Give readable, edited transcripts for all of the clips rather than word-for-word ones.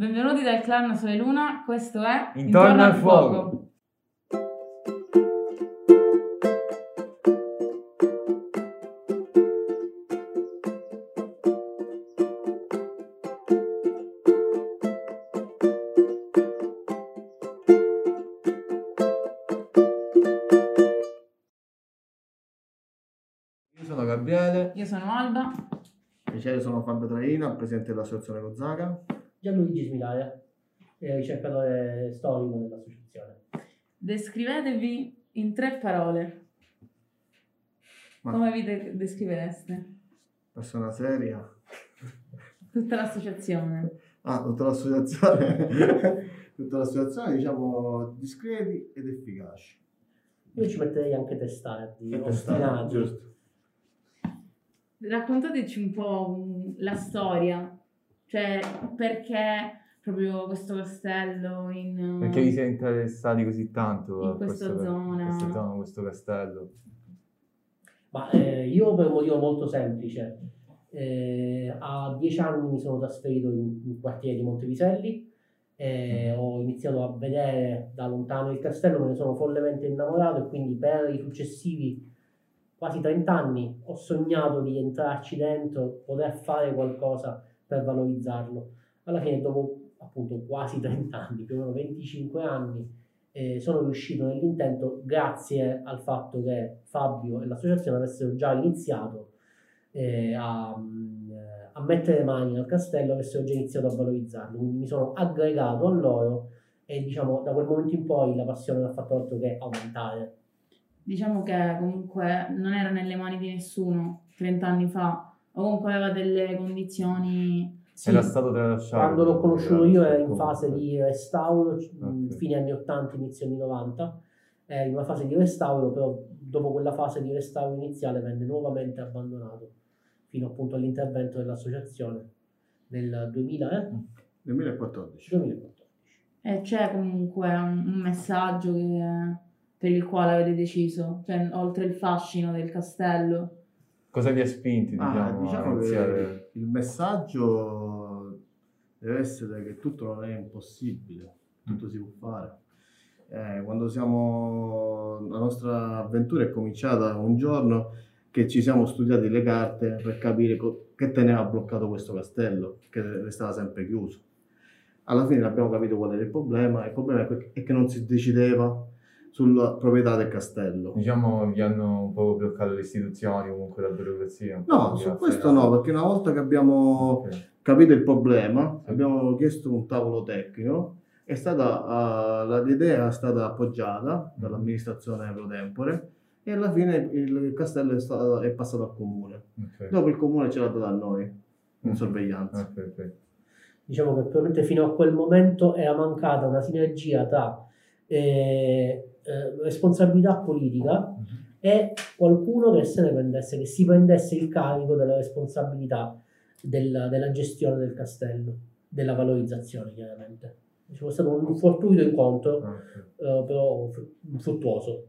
Benvenuti dal clan Soleluna, questo è Intorno al Fuoco. Io sono Gabriele. Io sono Alba. Io sono Fabio Traina, presidente dell'associazione Gonzaga. Gianluigi Smilaga, ricercatore storico dell'associazione. Descrivetevi in 3 parole. Ma come vi descrivereste? Persona seria. Tutta l'associazione. Ah, tutta l'associazione. Tutta l'associazione, diciamo, discreti ed efficaci. Io ci metterei anche testardi, ostinati. Giusto. Raccontateci un po' la storia. Cioè, perché proprio questo castello in... Perché vi siete interessati così tanto in questa zona, questo castello? Ma io per un motivo molto semplice. A 10 anni mi sono trasferito in un quartiere di Monteviselli. Ho iniziato a vedere da lontano il castello, me ne sono follemente innamorato e quindi per i successivi quasi 30 anni ho sognato di entrarci dentro, poter fare qualcosa per valorizzarlo. Alla fine, dopo appunto quasi 30 anni, più o meno 25 anni, sono riuscito nell'intento grazie al fatto che Fabio e l'associazione avessero già iniziato a mettere le mani al castello, avessero già iniziato a valorizzarlo. Quindi mi sono aggregato a loro e diciamo da quel momento in poi la passione non ha fatto altro che aumentare. Diciamo che comunque non era nelle mani di nessuno 30 anni fa. O comunque aveva delle condizioni... Sì, era stato tralasciato. Quando l'ho conosciuto io era in fase di restauro, okay. Fine anni 80, inizio anni 90, in una fase di restauro, però dopo quella fase di restauro iniziale venne nuovamente abbandonato, fino appunto all'intervento dell'associazione nel 2014. E c'è comunque un messaggio per il quale avete deciso, cioè oltre il fascino del castelllo. Cosa vi ha spinti, diciamo che il messaggio deve essere che tutto non è impossibile, tutto si può fare. Quando la nostra avventura è cominciata un giorno che ci siamo studiati le carte per capire che teneva bloccato questo castello, che restava sempre chiuso. Alla fine abbiamo capito qual era il problema è che non si decideva sulla proprietà del castello. Diciamo vi hanno un po' bloccato le istituzioni, comunque la burocrazia. No, su questo no, perché una volta che abbiamo capito il problema, abbiamo chiesto un tavolo tecnico, l'idea è stata appoggiata dall'amministrazione pro tempore e alla fine il castello è passato al comune. Okay. Dopo il comune ce l'ha dato a noi, in sorveglianza. Okay. Diciamo che probabilmente fino a quel momento era mancata una sinergia tra responsabilità politica e qualcuno che si prendesse il carico della responsabilità della gestione del castello, della valorizzazione chiaramente. C'è stato un fortuito incontro, però fruttuoso.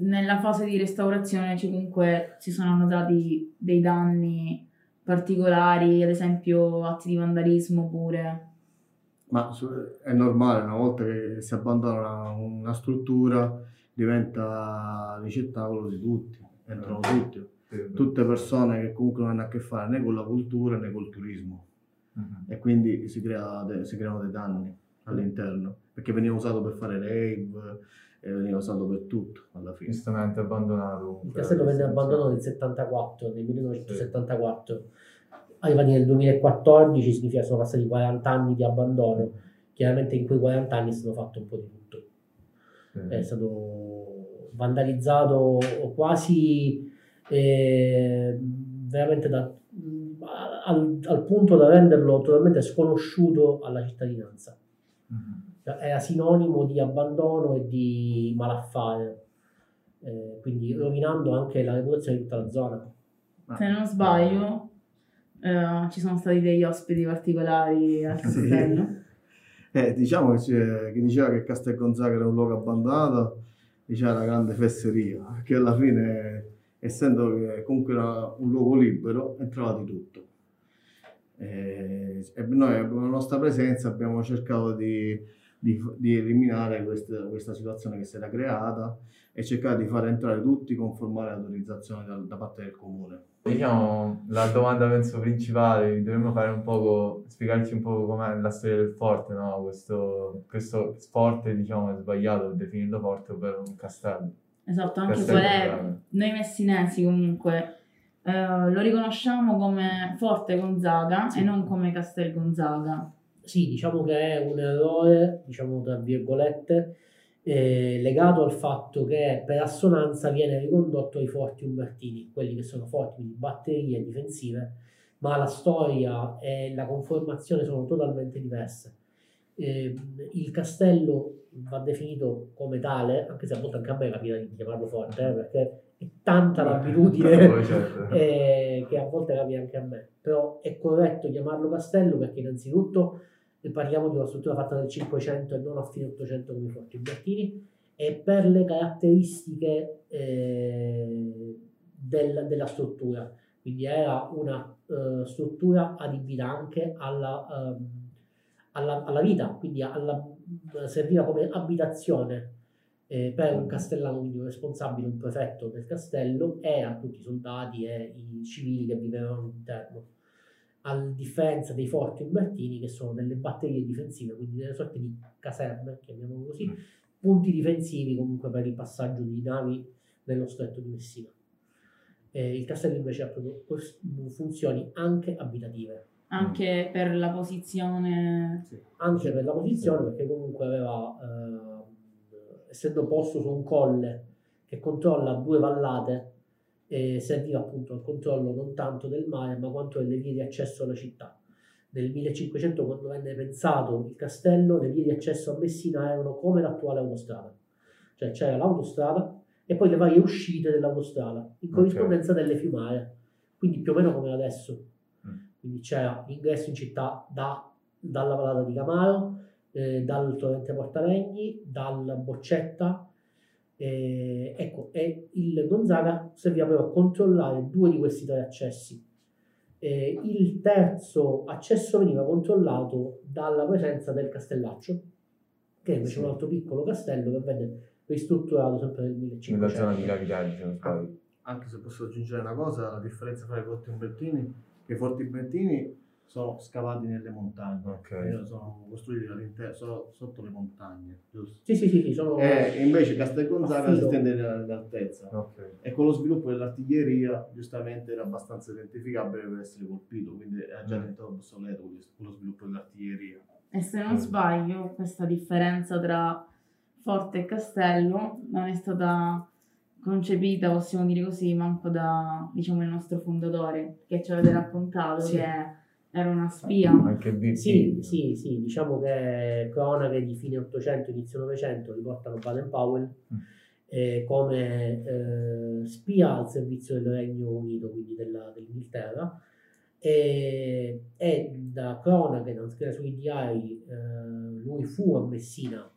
Nella fase di restaurazione comunque si sono notati dei danni particolari, ad esempio atti di vandalismo pure. Ma è normale, una volta che si abbandona una struttura diventa ricettacolo di tutti, entrano tutti, tutte persone che comunque non hanno a che fare né con la cultura né col turismo e quindi si creano dei danni all'interno, perché veniva usato per fare rave e veniva usato per tutto alla fine. Giustamente abbandonato. Il castello venne abbandonato nel 1974. Arrivati nel 2014 significa che sono passati 40 anni di abbandono. Chiaramente in quei 40 anni è stato fatto un po' di tutto. È stato vandalizzato quasi veramente al punto da renderlo totalmente sconosciuto alla cittadinanza. Era sinonimo di abbandono e di malaffare, quindi rovinando anche la reputazione di tutta la zona. Se non sbaglio... ci sono stati degli ospiti particolari al castello? Diciamo che chi diceva che Castel Gonzaga era un luogo abbandonato diceva una grande fesseria, perché alla fine, essendo che comunque era un luogo libero, entrava di tutto. Noi con la nostra presenza abbiamo cercato di eliminare questa situazione che si era creata e cercare di far entrare tutti conformare l'autorizzazione da parte del comune. Diciamo, la domanda penso principale, dovremmo fare un poco, spiegarci un po' com'è la storia del forte, no? Questo forte, diciamo, è sbagliato definirlo forte, ovvero un castello. Esatto, anche castello qual è, noi messinesi comunque lo riconosciamo come Forte Gonzaga, sì, e non come Castel Gonzaga. Sì, diciamo che è un errore, diciamo tra virgolette, legato al fatto che per assonanza viene ricondotto ai forti umbertini, quelli che sono forti, quindi batterie difensive, ma la storia e la conformazione sono totalmente diverse. Il castello va definito come tale, anche se a volte anche a me capita di chiamarlo forte, perché è tanta l'abitudine che a volte capita anche a me, però è corretto chiamarlo castello perché innanzitutto parliamo di una struttura fatta nel 500 e non a fine 800 come i forti umbertini, e per le caratteristiche della struttura, quindi era una struttura adibita anche alla vita, quindi serviva come abitazione per un castellano, quindi un responsabile, un prefetto del castello, e a tutti i soldati e i civili che vivevano all'interno, a differenza dei forti umbertini che sono delle batterie difensive, quindi delle sorte di caserme, chiamiamolo così, punti difensivi comunque per il passaggio di navi nello stretto di Messina. Il castello invece ha proprio funzioni anche abitative. Anche per la posizione. Sì, anche per la posizione, sì, perché comunque aveva, essendo posto su un colle che controlla due vallate, serviva appunto al controllo non tanto del mare ma quanto delle vie di accesso alla città. Nel 1500, quando venne pensato il castello, le vie di accesso a Messina erano come l'attuale autostrada, cioè c'era l'autostrada e poi le varie uscite dell'autostrada in corrispondenza delle fiumare, quindi più o meno come adesso. Quindi c'era l'ingresso in città dalla vallata di Camaro, dal torrente Portaregni, dalla Boccetta. Ecco, e il Gonzaga serviva però a controllare due di questi tre accessi. Il terzo accesso veniva controllato dalla presenza del Castellaccio, che invece è un altro piccolo castello che venne ristrutturato sempre nel 1500. Nella zona di Capitali, se non sbaglio. Anche se posso aggiungere una cosa, la differenza tra i forti umbertini, che i forti umbertini sono scavati nelle montagne, sono costruiti all'interno, sotto le montagne, giusto? Sì, sono... E invece Castel Gonzaga si estende all'altezza, e con lo sviluppo dell'artiglieria giustamente era abbastanza identificabile per essere colpito, quindi è già diventato obsoleto con lo sviluppo dell'artiglieria. E se non sbaglio, questa differenza tra forte e castello non è stata concepita, possiamo dire così, manco da, diciamo, il nostro fondatore, che ci avete raccontato, che era una spia. Anche sì, diciamo che cronache di fine 800, inizio 900 riportano Baden-Powell come spia al servizio del Regno Unito, quindi dell'Inghilterra, e da cronache, da sui diari, lui fu a Messina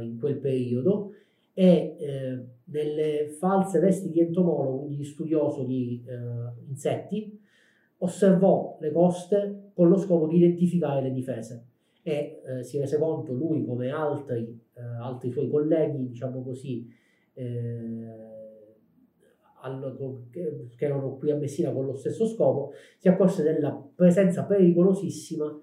in quel periodo, e nelle false vesti di entomologo, quindi studioso di insetti, osservò le coste con lo scopo di identificare le difese e si rese conto lui, come altri suoi colleghi, diciamo così, che erano qui a Messina con lo stesso scopo, si accorse della presenza pericolosissima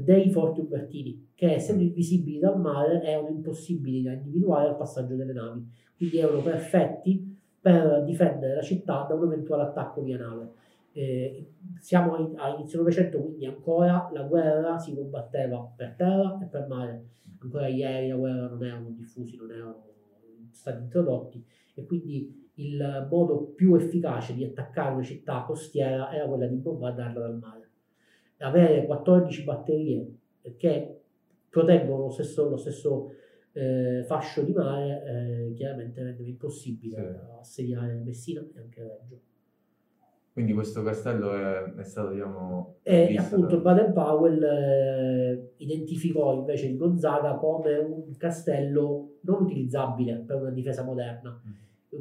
dei forti umbertini, che essendo invisibili dal mare erano impossibili da individuare al passaggio delle navi, quindi erano perfetti per difendere la città da un eventuale attacco via nave. Siamo a inizio Novecento, quindi ancora la guerra si combatteva per terra e per mare, ancora gli aerei da guerra non erano diffusi, non erano stati introdotti, e quindi il modo più efficace di attaccare una città costiera era quella di bombardarla dal mare. Avere 14 batterie che proteggono lo stesso fascio di mare chiaramente rendeva impossibile assediare Messina e anche Reggio. Quindi questo castello è stato, diciamo... E appunto Baden-Powell identificò invece il Gonzaga come un castello non utilizzabile per una difesa moderna,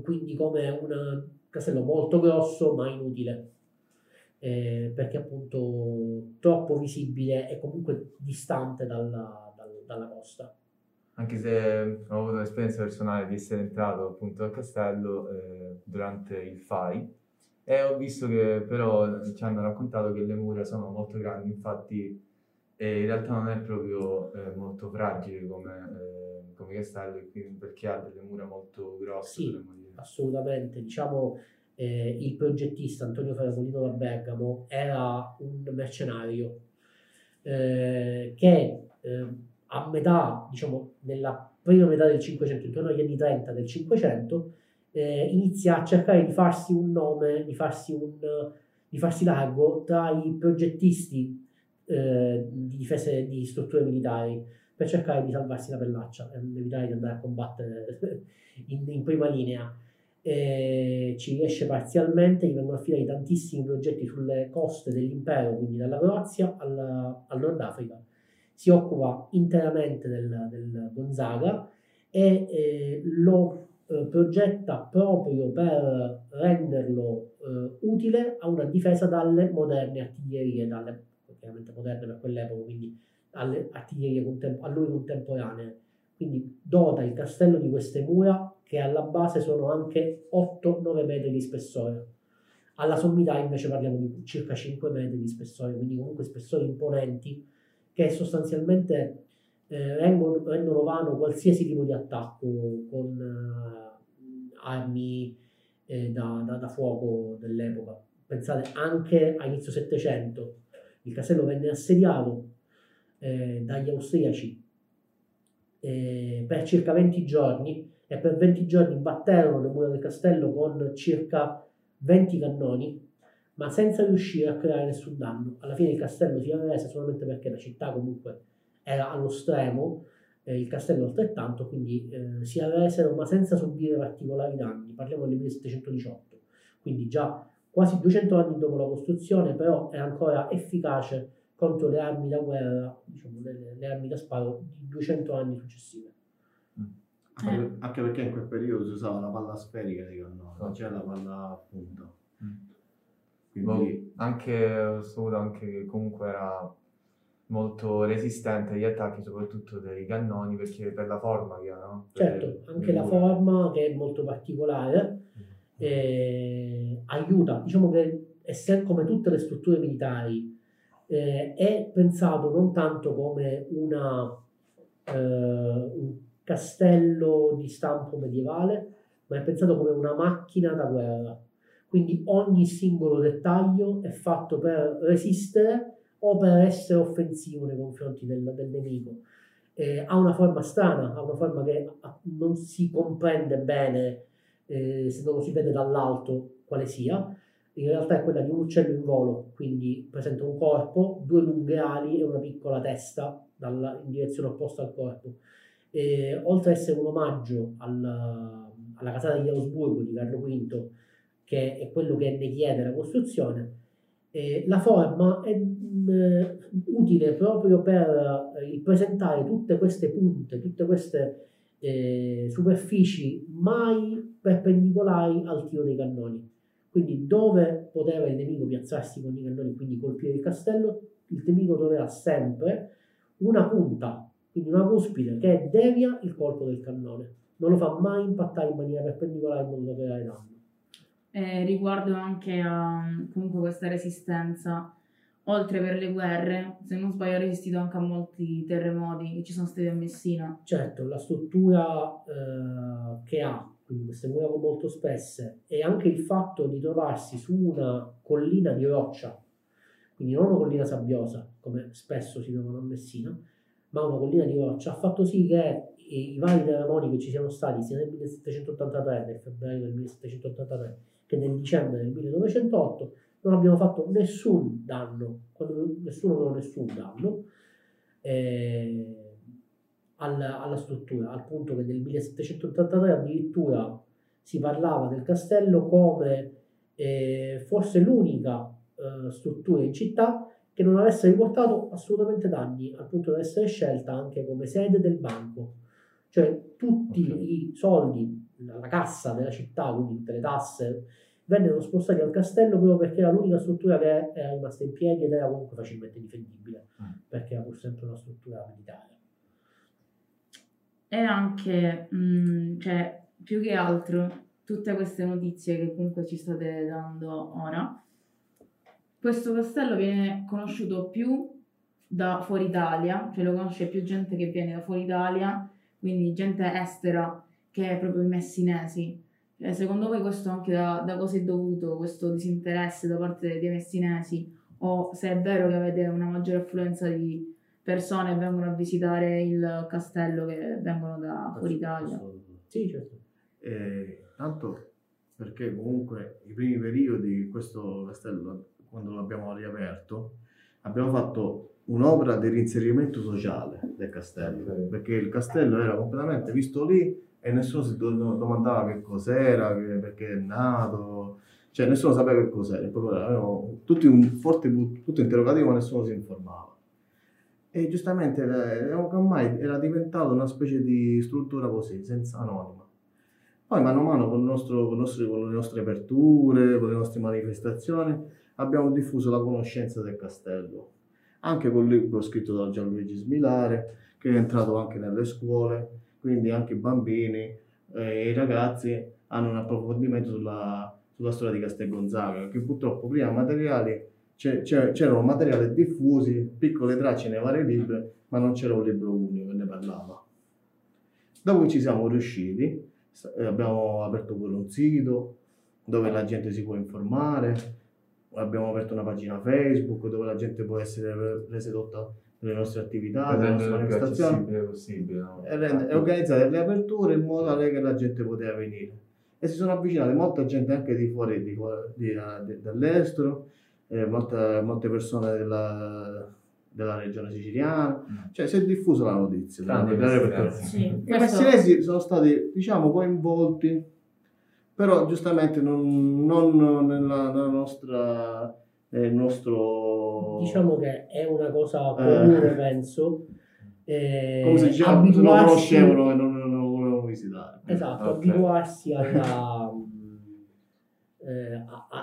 quindi come un castello molto grosso ma inutile. perché appunto troppo visibile e comunque distante dalla costa. Anche se ho avuto l'esperienza personale di essere entrato appunto al castello durante il FAI, e ho visto che però ci hanno raccontato che le mura sono molto grandi, infatti in realtà non è proprio molto fragile come castello, perché ha delle mura molto grosse. Sì, assolutamente, diciamo il progettista Antonio Ferramolino da Bergamo era un mercenario che a metà, diciamo, nella prima metà del 500, intorno agli anni 30 del 500, inizia a cercare di farsi un nome, di farsi largo tra i progettisti di difese di strutture militari, per cercare di salvarsi la pellaccia, evitare di andare a combattere in prima linea. Ci riesce parzialmente, gli vengono affidati tantissimi progetti sulle coste dell'impero, quindi dalla Croazia al Nord Africa. Si occupa interamente del Gonzaga e lo progetta proprio per renderlo utile a una difesa dalle moderne artiglierie, chiaramente moderne per quell'epoca, quindi alle artiglierie a lui contemporanee. Quindi dota il castello di queste mura che alla base sono anche 8-9 metri di spessore. Alla sommità invece parliamo di circa 5 metri di spessore, quindi comunque spessori imponenti che sostanzialmente rendono vano qualsiasi tipo di attacco con armi da fuoco dell'epoca. Pensate anche a inizio Settecento, il castello venne assediato dagli austriaci per circa 20 giorni e per 20 giorni batterono le mura del castello con circa 20 cannoni, ma senza riuscire a creare nessun danno. Alla fine il castello si arrese solamente perché la città comunque era allo stremo, il castello altrettanto, quindi si arresero ma senza subire particolari danni. Parliamo del 1718, quindi già quasi 200 anni dopo la costruzione, però è ancora efficace contro le armi da guerra, diciamo le armi da sparo di 200 anni successive. Anche perché in quel periodo si usava la palla sferica di cannone, non c'era la palla a punta. Quindi anche solo che comunque era molto resistente agli attacchi, soprattutto dei cannoni, perché per la forma che ha, no? Certo, anche la forma che è molto particolare aiuta, diciamo che come tutte le strutture militari è pensato non tanto come un castello di stampo medievale, ma è pensato come una macchina da guerra. Quindi ogni singolo dettaglio è fatto per resistere o per essere offensivo nei confronti del nemico. Ha una forma strana, ha una forma che non si comprende bene, se non lo si vede dall'alto, quale sia. In realtà è quella di un uccello in volo, quindi presenta un corpo, due lunghe ali e una piccola testa in direzione opposta al corpo. Oltre ad essere un omaggio alla casata degli Asburgo di Carlo V, che è quello che ne chiede la costruzione, la forma è utile proprio per presentare tutte queste punte, tutte queste superfici mai perpendicolari al tiro dei cannoni. Quindi dove poteva il nemico piazzarsi con i cannoni, quindi colpire il castello, il nemico troverà sempre una punta, quindi una cuspide, che devia il colpo del cannone, non lo fa mai impattare in maniera perpendicolare in modo da creare danno. Riguardo anche a comunque questa resistenza, oltre per le guerre, se non sbaglio ha resistito anche a molti terremoti che ci sono stati a Messina. Certo, la struttura che ha, quindi queste mura molto spesse, e anche il fatto di trovarsi su una collina di roccia, quindi non una collina sabbiosa come spesso si trovano a Messina, ma una collina di roccia, ha fatto sì che i vari terremoti che ci siano stati sia nel 1783, nel febbraio del 1783, che nel dicembre del 1908, non abbiamo fatto nessun danno, nessun danno alla struttura, al punto che nel 1783 addirittura si parlava del castello come forse l'unica struttura in città che non avesse riportato assolutamente danni, al punto da essere scelta anche come sede del banco. Cioè tutti i soldi, la cassa della città, quindi tutte le tasse, vennero spostati al castello proprio perché era l'unica struttura che era rimasta in piedi ed era comunque facilmente difendibile, perché era pur sempre una struttura militare. E anche, cioè, più che altro, tutte queste notizie che comunque ci state dando ora, questo castello viene conosciuto più da fuori Italia, cioè lo conosce più gente che viene da fuori Italia, quindi gente estera che è proprio i messinesi. Cioè, secondo voi questo anche da cosa è dovuto, questo disinteresse da parte dei messinesi? O se è vero che avete una maggiore affluenza di persone che vengono a visitare il castello che vengono da fuori Italia? Sì, certo. Tanto perché comunque i primi periodi questo castello, quando l'abbiamo riaperto, abbiamo fatto un'opera di reinserimento sociale del castello, perché il castello era completamente visto lì e nessuno si domandava che cos'era, perché è nato, cioè nessuno sapeva che cos'era, avevamo tutti un forte punto interrogativo, ma nessuno si informava. E giustamente ormai era diventata una specie di struttura così, senza anonima. Poi mano a mano con le nostre aperture, con le nostre manifestazioni, abbiamo diffuso la conoscenza del castello. Anche con il libro scritto da Gianluigi Smilaga, che è entrato anche nelle scuole, quindi anche i bambini e i ragazzi hanno un approfondimento sulla storia di Castel Gonzaga, perché purtroppo prima c'erano materiali diffusi, piccole tracce nei vari libri, ma non c'era un libro unico che ne parlava. Dopo ci siamo riusciti, abbiamo aperto pure un sito dove la gente si può informare, abbiamo aperto una pagina Facebook dove la gente può essere presa tutta delle nostre attività, delle nostre manifestazioni, no? E organizzare le aperture in modo tale che la gente poteva venire. E si sono avvicinate molta gente anche di fuori dall'estero, molte persone della regione siciliana, cioè si è diffusa la notizia. I messinesi sono stati, diciamo, coinvolti, però giustamente non nella nostra, nel nostro... Diciamo che è una cosa comune, penso. Come se già non lo conoscevano e non lo volevano visitare. Esatto, okay. Abituarsi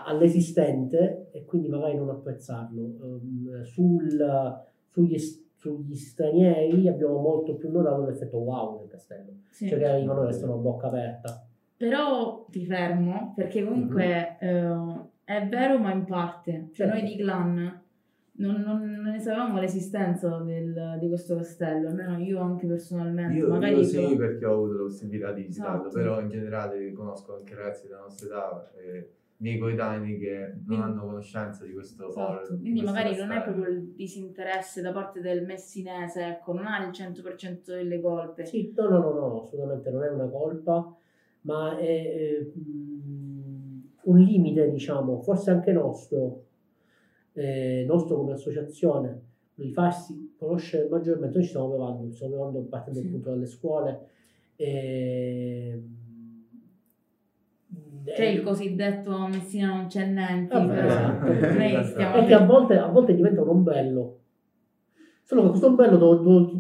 all'esistente e quindi magari non apprezzarlo. Sugli stranieri abbiamo molto più notato l'effetto wow del castello, sì. Cioè che arrivano e restano a bocca aperta. Però ti fermo perché comunque è vero, ma in parte, cioè noi di clan non ne sapevamo l'esistenza di questo castello, almeno io anche personalmente. Io sì, però... perché ho avuto la possibilità di visitarlo, esatto. Però in generale conosco anche ragazzi della nostra età, miei coetanei che non hanno conoscenza di questo, esatto. Quindi magari castello. Non è proprio il disinteresse da parte del messinese, ecco, non ha il 100% delle colpe. Sì, no, assolutamente non è una colpa, ma è un limite, diciamo, forse anche nostro come associazione, di farsi conoscere maggiormente. Noi ci stiamo provando partendo appunto dalle scuole. C'è il cosiddetto Messina non c'è niente, perché a volte diventa un ombello, solo che questo ombello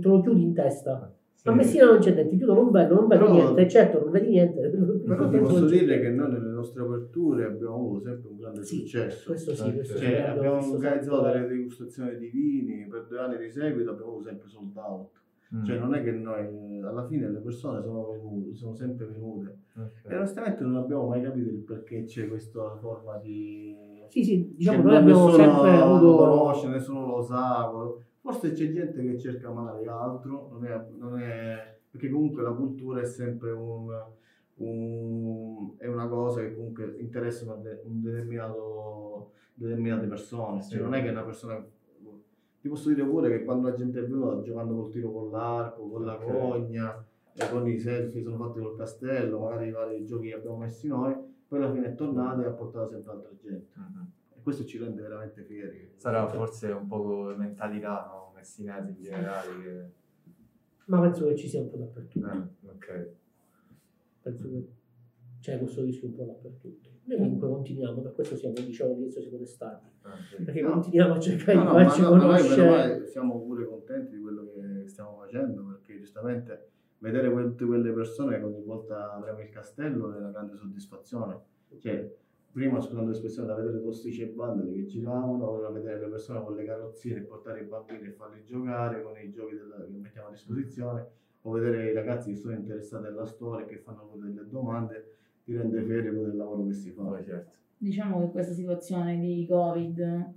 te lo chiudi in testa. Sì. A Messina non c'è niente, chiudo l'ombello, non vedo niente, certo non vedi niente. Però ti posso dire che noi nelle nostre aperture abbiamo avuto sempre un grande successo. Questo sì, questo sì. Abbiamo organizzato delle degustazioni di vini, per 2 anni di seguito abbiamo avuto sempre sold out. Cioè non è che noi, alla fine le persone sono sempre venute. Okay. E onestamente non abbiamo mai capito il perché c'è questa forma di... Sì, diciamo che noi abbiamo sempre avuto... conosce, nessuno lo sa... Forse c'è gente che cerca magari altro, non è, perché comunque la cultura è sempre è una cosa che comunque interessa determinate persone, sì. Cioè non è che una persona, ti posso dire pure che quando la gente è venuta giocando col tiro con l'arco, con la cogna, e con i selfie sono fatti col castello, magari i vari giochi che abbiamo messi noi, poi alla fine è tornata e ha portato sempre altra gente. Questo ci rende veramente fieri. Sarà forse un po' mentalità, no? Messinesi in generale. Che... Ma penso che ci sia un po' dappertutto. Ok. Penso che c'è questo rischio un po' dappertutto. Noi comunque continuiamo, per questo diciamo all'inizio siamo d'estate. Sì. Perché continuiamo a cercare di farci conoscere. Noi siamo pure contenti di quello che stiamo facendo, perché giustamente vedere tutte quelle persone che ogni volta apriamo il castello è una grande soddisfazione. Cioè, prima, scusando l'espressione, da vedere posticci e bandoli che giravano, voleva vedere le persone con le carrozzine, portare i bambini e farli giocare con i giochi che mettiamo a disposizione, o vedere i ragazzi che sono interessati alla storia, che fanno delle domande, ti rende fermo del lavoro che si fa. Beh, certo. Diciamo che questa situazione di Covid...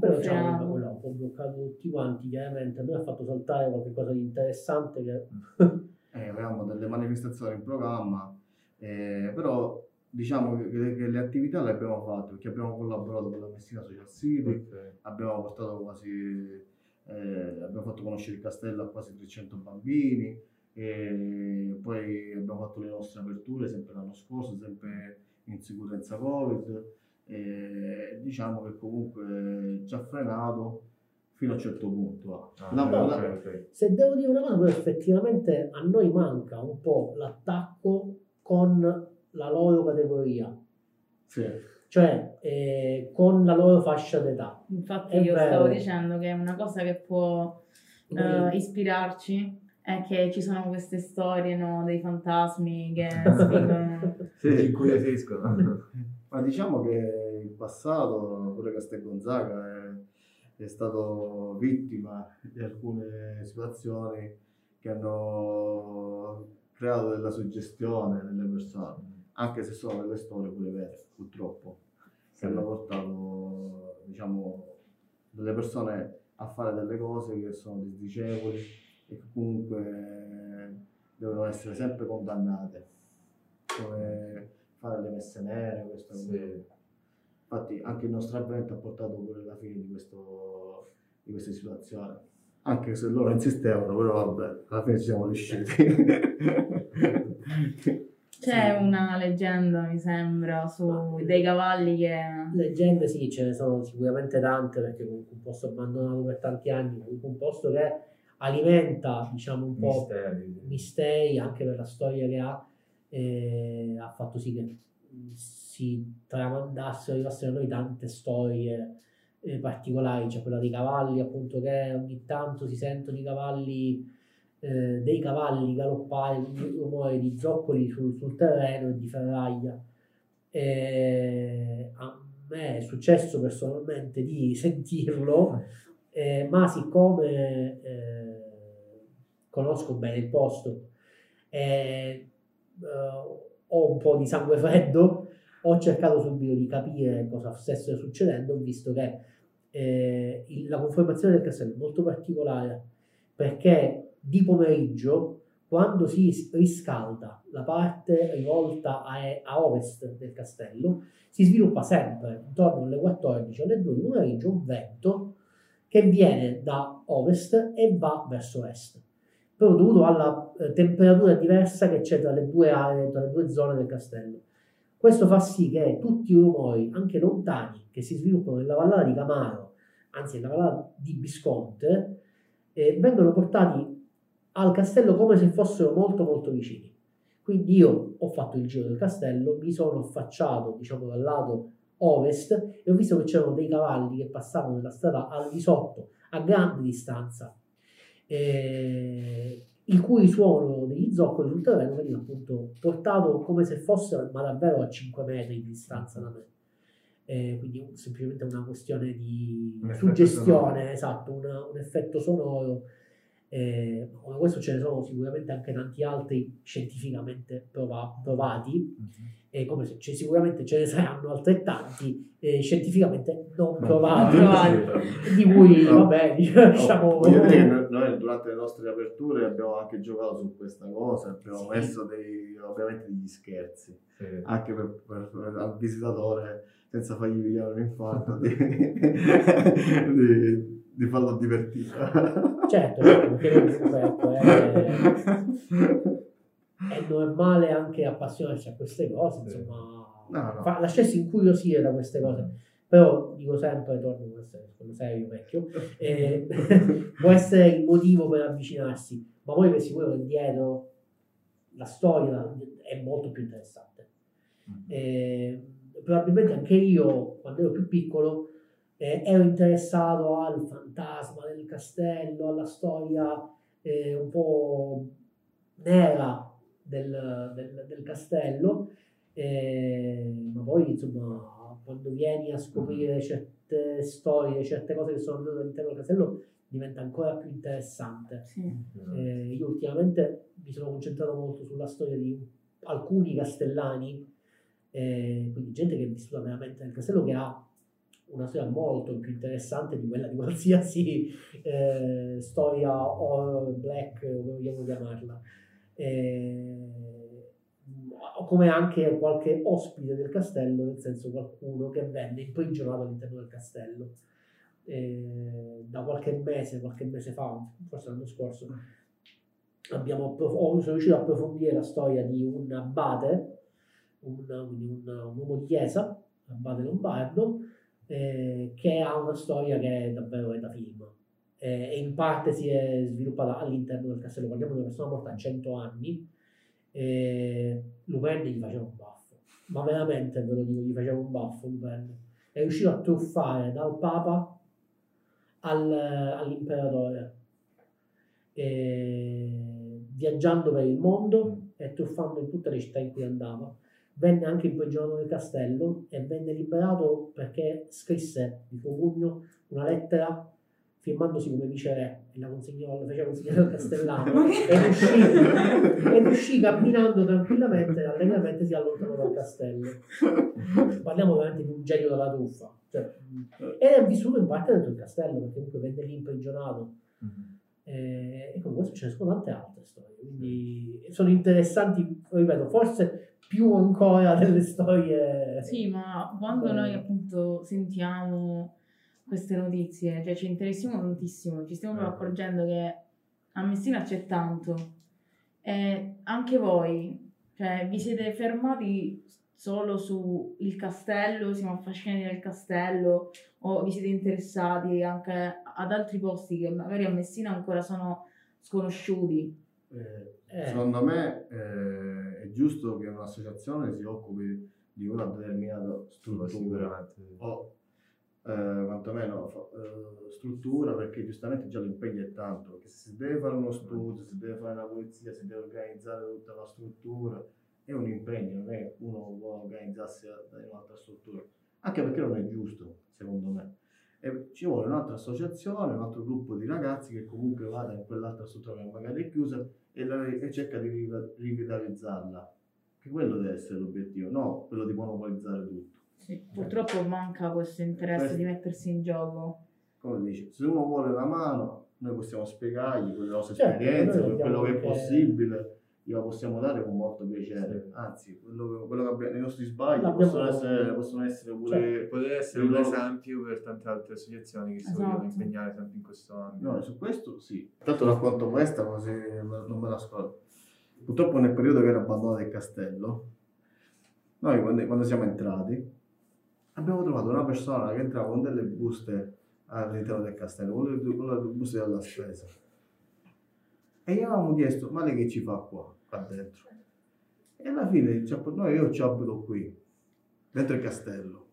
Però diciamo, quella un po' bloccato tutti quanti, chiaramente a noi ha fatto saltare qualcosa di interessante che... avevamo delle manifestazioni in programma, però diciamo che le attività le abbiamo fatte perché abbiamo collaborato con la Messina Social City, okay. Abbiamo portato quasi abbiamo fatto conoscere il castello a quasi 300 bambini e poi abbiamo fatto le nostre aperture sempre l'anno scorso, sempre in sicurezza Covid. E diciamo che comunque ci ha frenato fino a un certo punto. Se devo dire una cosa, però effettivamente a noi manca un po' l'attacco con la loro categoria, sì. Cioè con la loro fascia d'età. Infatti stavo dicendo che una cosa che può ispirarci è che ci sono queste storie, no, dei fantasmi che spiegano sì, ci incuriosiscono. Ma diciamo che in passato pure Castel Gonzaga è stato vittima di alcune situazioni che hanno creato della suggestione nelle persone, anche se sono delle storie pure vere, purtroppo, sì. Che hanno portato, diciamo, delle persone a fare delle cose che sono disdicevoli e che comunque devono essere sempre condannate. Come fare le messe nere, questo sì. Infatti anche il nostro avvento ha portato pure alla fine di questa situazione, anche se loro insistevano, però vabbè, alla fine ci siamo riusciti. C'è sì. Una leggenda, mi sembra, su dei cavalli che... Leggende sì, ce ne sono sicuramente tante, perché comunque un posto abbandonato per tanti anni, comunque un posto che alimenta, diciamo, un po' misteri, anche per la storia che ha. Ha fatto sì che si tramandassero, arrivassero a noi tante storie particolari, cioè quella dei cavalli, appunto, che ogni tanto si sentono i cavalli, dei cavalli galoppare, il rumore di zoccoli sul terreno e di ferraglia. A me è successo personalmente di sentirlo, ma siccome conosco bene il posto, ho un po' di sangue freddo, ho cercato subito di capire cosa stesse succedendo, ho visto che la conformazione del castello è molto particolare, perché di pomeriggio, quando si riscalda la parte rivolta a ovest del castello, si sviluppa sempre intorno alle 14 alle 2 di pomeriggio un vento che viene da ovest e va verso est, però dovuto alla temperatura diversa che c'è tra le due aree, tra le due zone del castello. Questo fa sì che tutti i rumori, anche lontani, che si sviluppano nella vallata di Camaro, anzi nella vallata di Bisconte, vengono portati al castello come se fossero molto molto vicini. Quindi io ho fatto il giro del castello, mi sono affacciato, diciamo, dal lato ovest e ho visto che c'erano dei cavalli che passavano nella strada al di sotto, a grande distanza, il cui suono degli zoccoli sul terreno veniva appunto portato come se fosse, ma davvero, a 5 metri di distanza da me, quindi semplicemente una questione di suggestione, esatto, un effetto sonoro. Come questo ce ne sono sicuramente anche tanti altri scientificamente provati, mm-hmm. Come se sicuramente ce ne saranno altrettanti scientificamente non provati, di cui vabbè, diciamo... Voglio dire che noi durante le nostre aperture abbiamo anche giocato su questa cosa, abbiamo sì. Messo ovviamente degli scherzi, sì. Anche per al visitatore, senza fargli pigliare un infarto di farlo divertire. Certo, perché è normale anche appassionarsi a queste cose, insomma, no. Lasciarsi incuriosire da queste cose. Però dico sempre, torno con un serio vecchio, può essere il motivo per avvicinarsi, ma poi per sicuro che dietro la storia è molto più interessante. Probabilmente anche io, quando ero più piccolo, ero interessato al fantasma del castello, alla storia un po' nera del castello, ma poi insomma quando vieni a scoprire certe storie, certe cose che sono venute all'interno del castello, diventa ancora più interessante. Sì. Io ultimamente mi sono concentrato molto sulla storia di alcuni castellani, quindi gente che è vissuta veramente nel castello, che ha una storia molto più interessante di quella di qualsiasi storia horror black, come vogliamo chiamarla, come anche qualche ospite del castello, nel senso qualcuno che venne imprigionato all'interno del castello. Da qualche mese fa, forse l'anno scorso, sono riuscito a approfondire la storia di un abate, un uomo di chiesa, abate lombardo, che ha una storia che è davvero è da film, e in parte si è sviluppata all'interno del castello. Parliamo di una persona morta a 100 anni, Lupendi gli faceva un baffo, ma veramente ve lo dico, gli faceva un baffo. Lupendi è riuscito a truffare dal Papa all'imperatore, viaggiando per il mondo e truffando in tutte le città in cui andava. Venne anche imprigionato nel castello e venne liberato perché scrisse di suo pugno una lettera firmandosi come viceré e la fece consegnare al castellano ed uscì camminando tranquillamente e allegramente si allontanò dal castello. Parliamo veramente di un genio della truffa, cioè, ed è vissuto in parte dentro il castello perché comunque venne lì imprigionato. E comunque ce ne sono tante altre storie, quindi sono interessanti, ripeto, forse più ancora delle storie. Sì, ma quando noi appunto sentiamo queste notizie, cioè ci interessiamo tantissimo, ci stiamo accorgendo che a Messina c'è tanto, e anche voi, cioè, vi siete fermati solo sul castello, siamo affascinati dal castello, o vi siete interessati anche ad altri posti che magari a Messina ancora sono sconosciuti? Secondo me è giusto che un'associazione si occupi di una determinata struttura o quantomeno struttura, perché giustamente già l'impegno è tanto, perché si deve fare uno studio, si deve fare una pulizia, si deve organizzare tutta la struttura, è un impegno, non è che uno può organizzarsi in un'altra struttura, anche perché non è giusto secondo me. E ci vuole un'altra associazione, un altro gruppo di ragazzi che comunque vada in quell'altra struttura che magari è chiusa e cerca di rivitalizzarla, che quello deve essere l'obiettivo, no quello di monopolizzare tutto. Sì, purtroppo manca questo interesse di mettersi in gioco. Come dice, se uno vuole una mano, noi possiamo spiegargli quelle nostre esperienze, quello che è possibile, gliela possiamo dare con molto piacere. Sì. Anzi, i nostri sbagli possono essere pure, cioè, poter essere un esempio per tante altre associazioni che si vogliono impegnare sempre in questo ambito. No, su questo sì. Tanto racconto questa, così non me la scordo. Purtroppo nel periodo che era abbandonato il castello, noi quando siamo entrati abbiamo trovato una persona che entrava con delle buste all'interno del castello, con le buste della spesa. E gli avevamo chiesto, ma lei che ci fa qua dentro? E alla fine io ci abito qui, dentro il castello.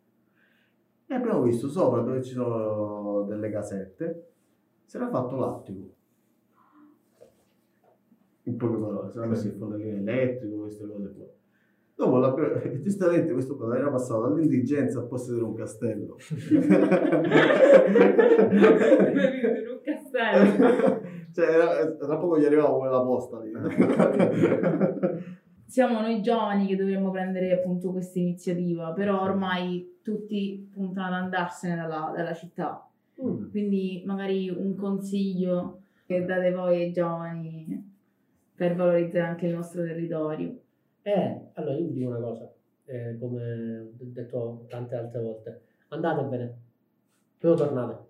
E abbiamo visto sopra dove ci sono delle casette, si era fatto l'attico. In poche parole, si era messo il fondagliere elettrico, queste cose qua. Dopo, giustamente, questo qua era passato dall'indigenza a possedere un castello. Un castello. Cioè, tra poco gli arrivava pure la posta lì. Siamo noi giovani che dovremmo prendere appunto questa iniziativa, però ormai tutti puntano ad andarsene dalla città. Quindi magari un consiglio che date voi ai giovani per valorizzare anche il nostro territorio. Allora io vi dico una cosa, come ho detto tante altre volte, andate bene, però tornate.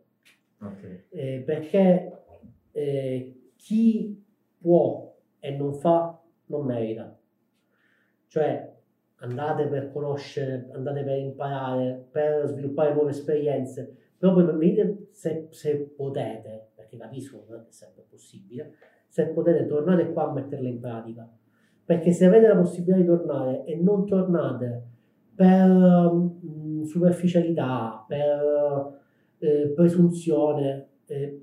Okay. Perché chi può e non fa non merita, cioè andate per conoscere, andate per imparare, per sviluppare nuove esperienze, però poi venite se potete, perché capisco non è sempre possibile, se potete tornate qua a metterle in pratica, perché se avete la possibilità di tornare e non tornate per superficialità, per presunzione,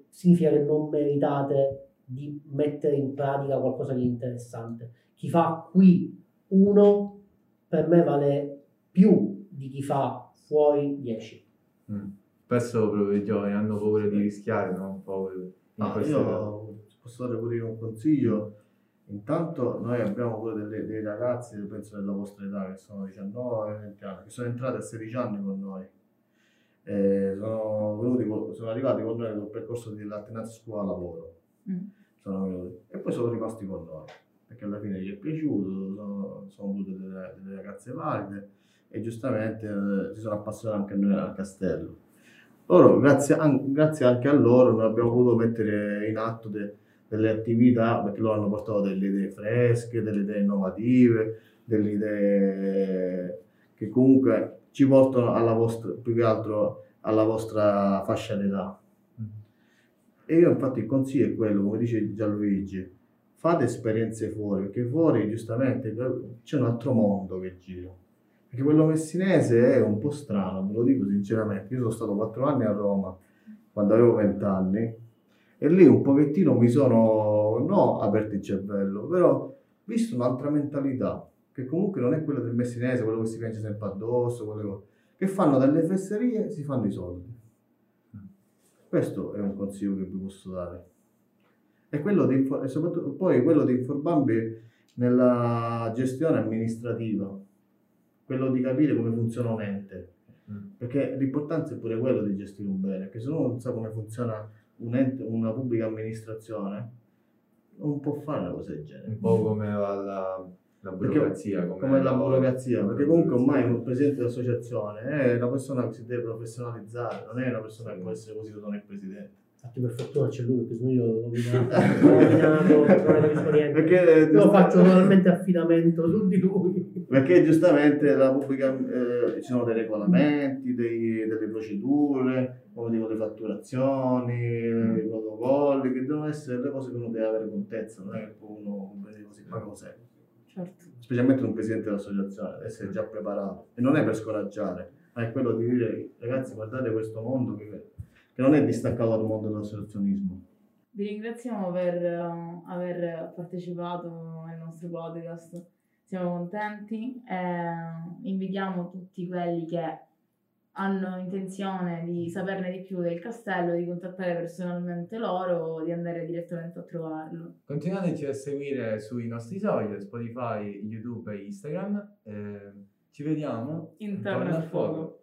significa che non meritate di mettere in pratica qualcosa di interessante. Chi fa qui uno per me vale più di chi fa fuori 10. Spesso proprio i giovani hanno paura di rischiare, no? Paura. Io posso dare pure un consiglio. Intanto noi abbiamo pure dei ragazzi, penso della vostra età, che sono 19, 20 anni, che sono entrati a 16 anni con noi. Sono arrivati con noi nel percorso dell'alternanza scuola-lavoro. E poi sono rimasti con noi, perché alla fine gli è piaciuto, sono avuto delle ragazze valide e giustamente si sono appassionati anche noi al castello. Loro, grazie anche a loro, noi abbiamo potuto mettere in atto delle attività, perché loro hanno portato delle idee fresche, delle idee innovative, delle idee che comunque ci portano alla vostra, più che altro alla vostra fascia d'età. E io infatti il consiglio è quello, come dice Gianluigi, fate esperienze fuori, perché fuori giustamente c'è un altro mondo che gira. Perché quello messinese è un po' strano, ve lo dico sinceramente. Io sono stato 4 anni a Roma, quando avevo 20 anni, e lì un pochettino mi sono, no, aperto il cervello, però visto un'altra mentalità, che comunque non è quella del messinese, quello che si piange sempre addosso, quello che fanno delle fesserie, si fanno i soldi. Questo è un consiglio che vi posso dare. E quello di, e soprattutto poi quello di informarvi nella gestione amministrativa, quello di capire come funziona un'ente, perché l'importanza è pure quello di gestire un bene, perché se uno non sa come funziona un ente, una pubblica amministrazione, non può fare una cosa del genere. Un po' come la burocrazia. Perché, come la burocrazia, perché comunque ormai un presidente dell'associazione è una persona che si deve professionalizzare, non è una persona che può essere così tutto nel presidente. Infatti per fortuna c'è lui, perché se no io l'ho nominato, perché io faccio totalmente affidamento su di lui. Perché giustamente la pubblica, ci sono dei regolamenti, delle procedure, come dico, le fatturazioni, i protocolli, che devono essere le cose che uno deve avere contezza, non è che uno vede così, ma cos'è? Certo. Specialmente un presidente dell'associazione deve essere già preparato, e non è per scoraggiare, ma è quello di dire, ragazzi, guardate questo mondo che non è distaccato dal mondo dell'associazionismo. Vi ringraziamo per aver partecipato al nostro podcast, siamo contenti, invitiamo tutti quelli che hanno intenzione di saperne di più del castello, di contattare personalmente loro o di andare direttamente a trovarlo. Continuateci a seguire sui nostri social, Spotify, YouTube e Instagram. Ci vediamo. Intorno al fuoco.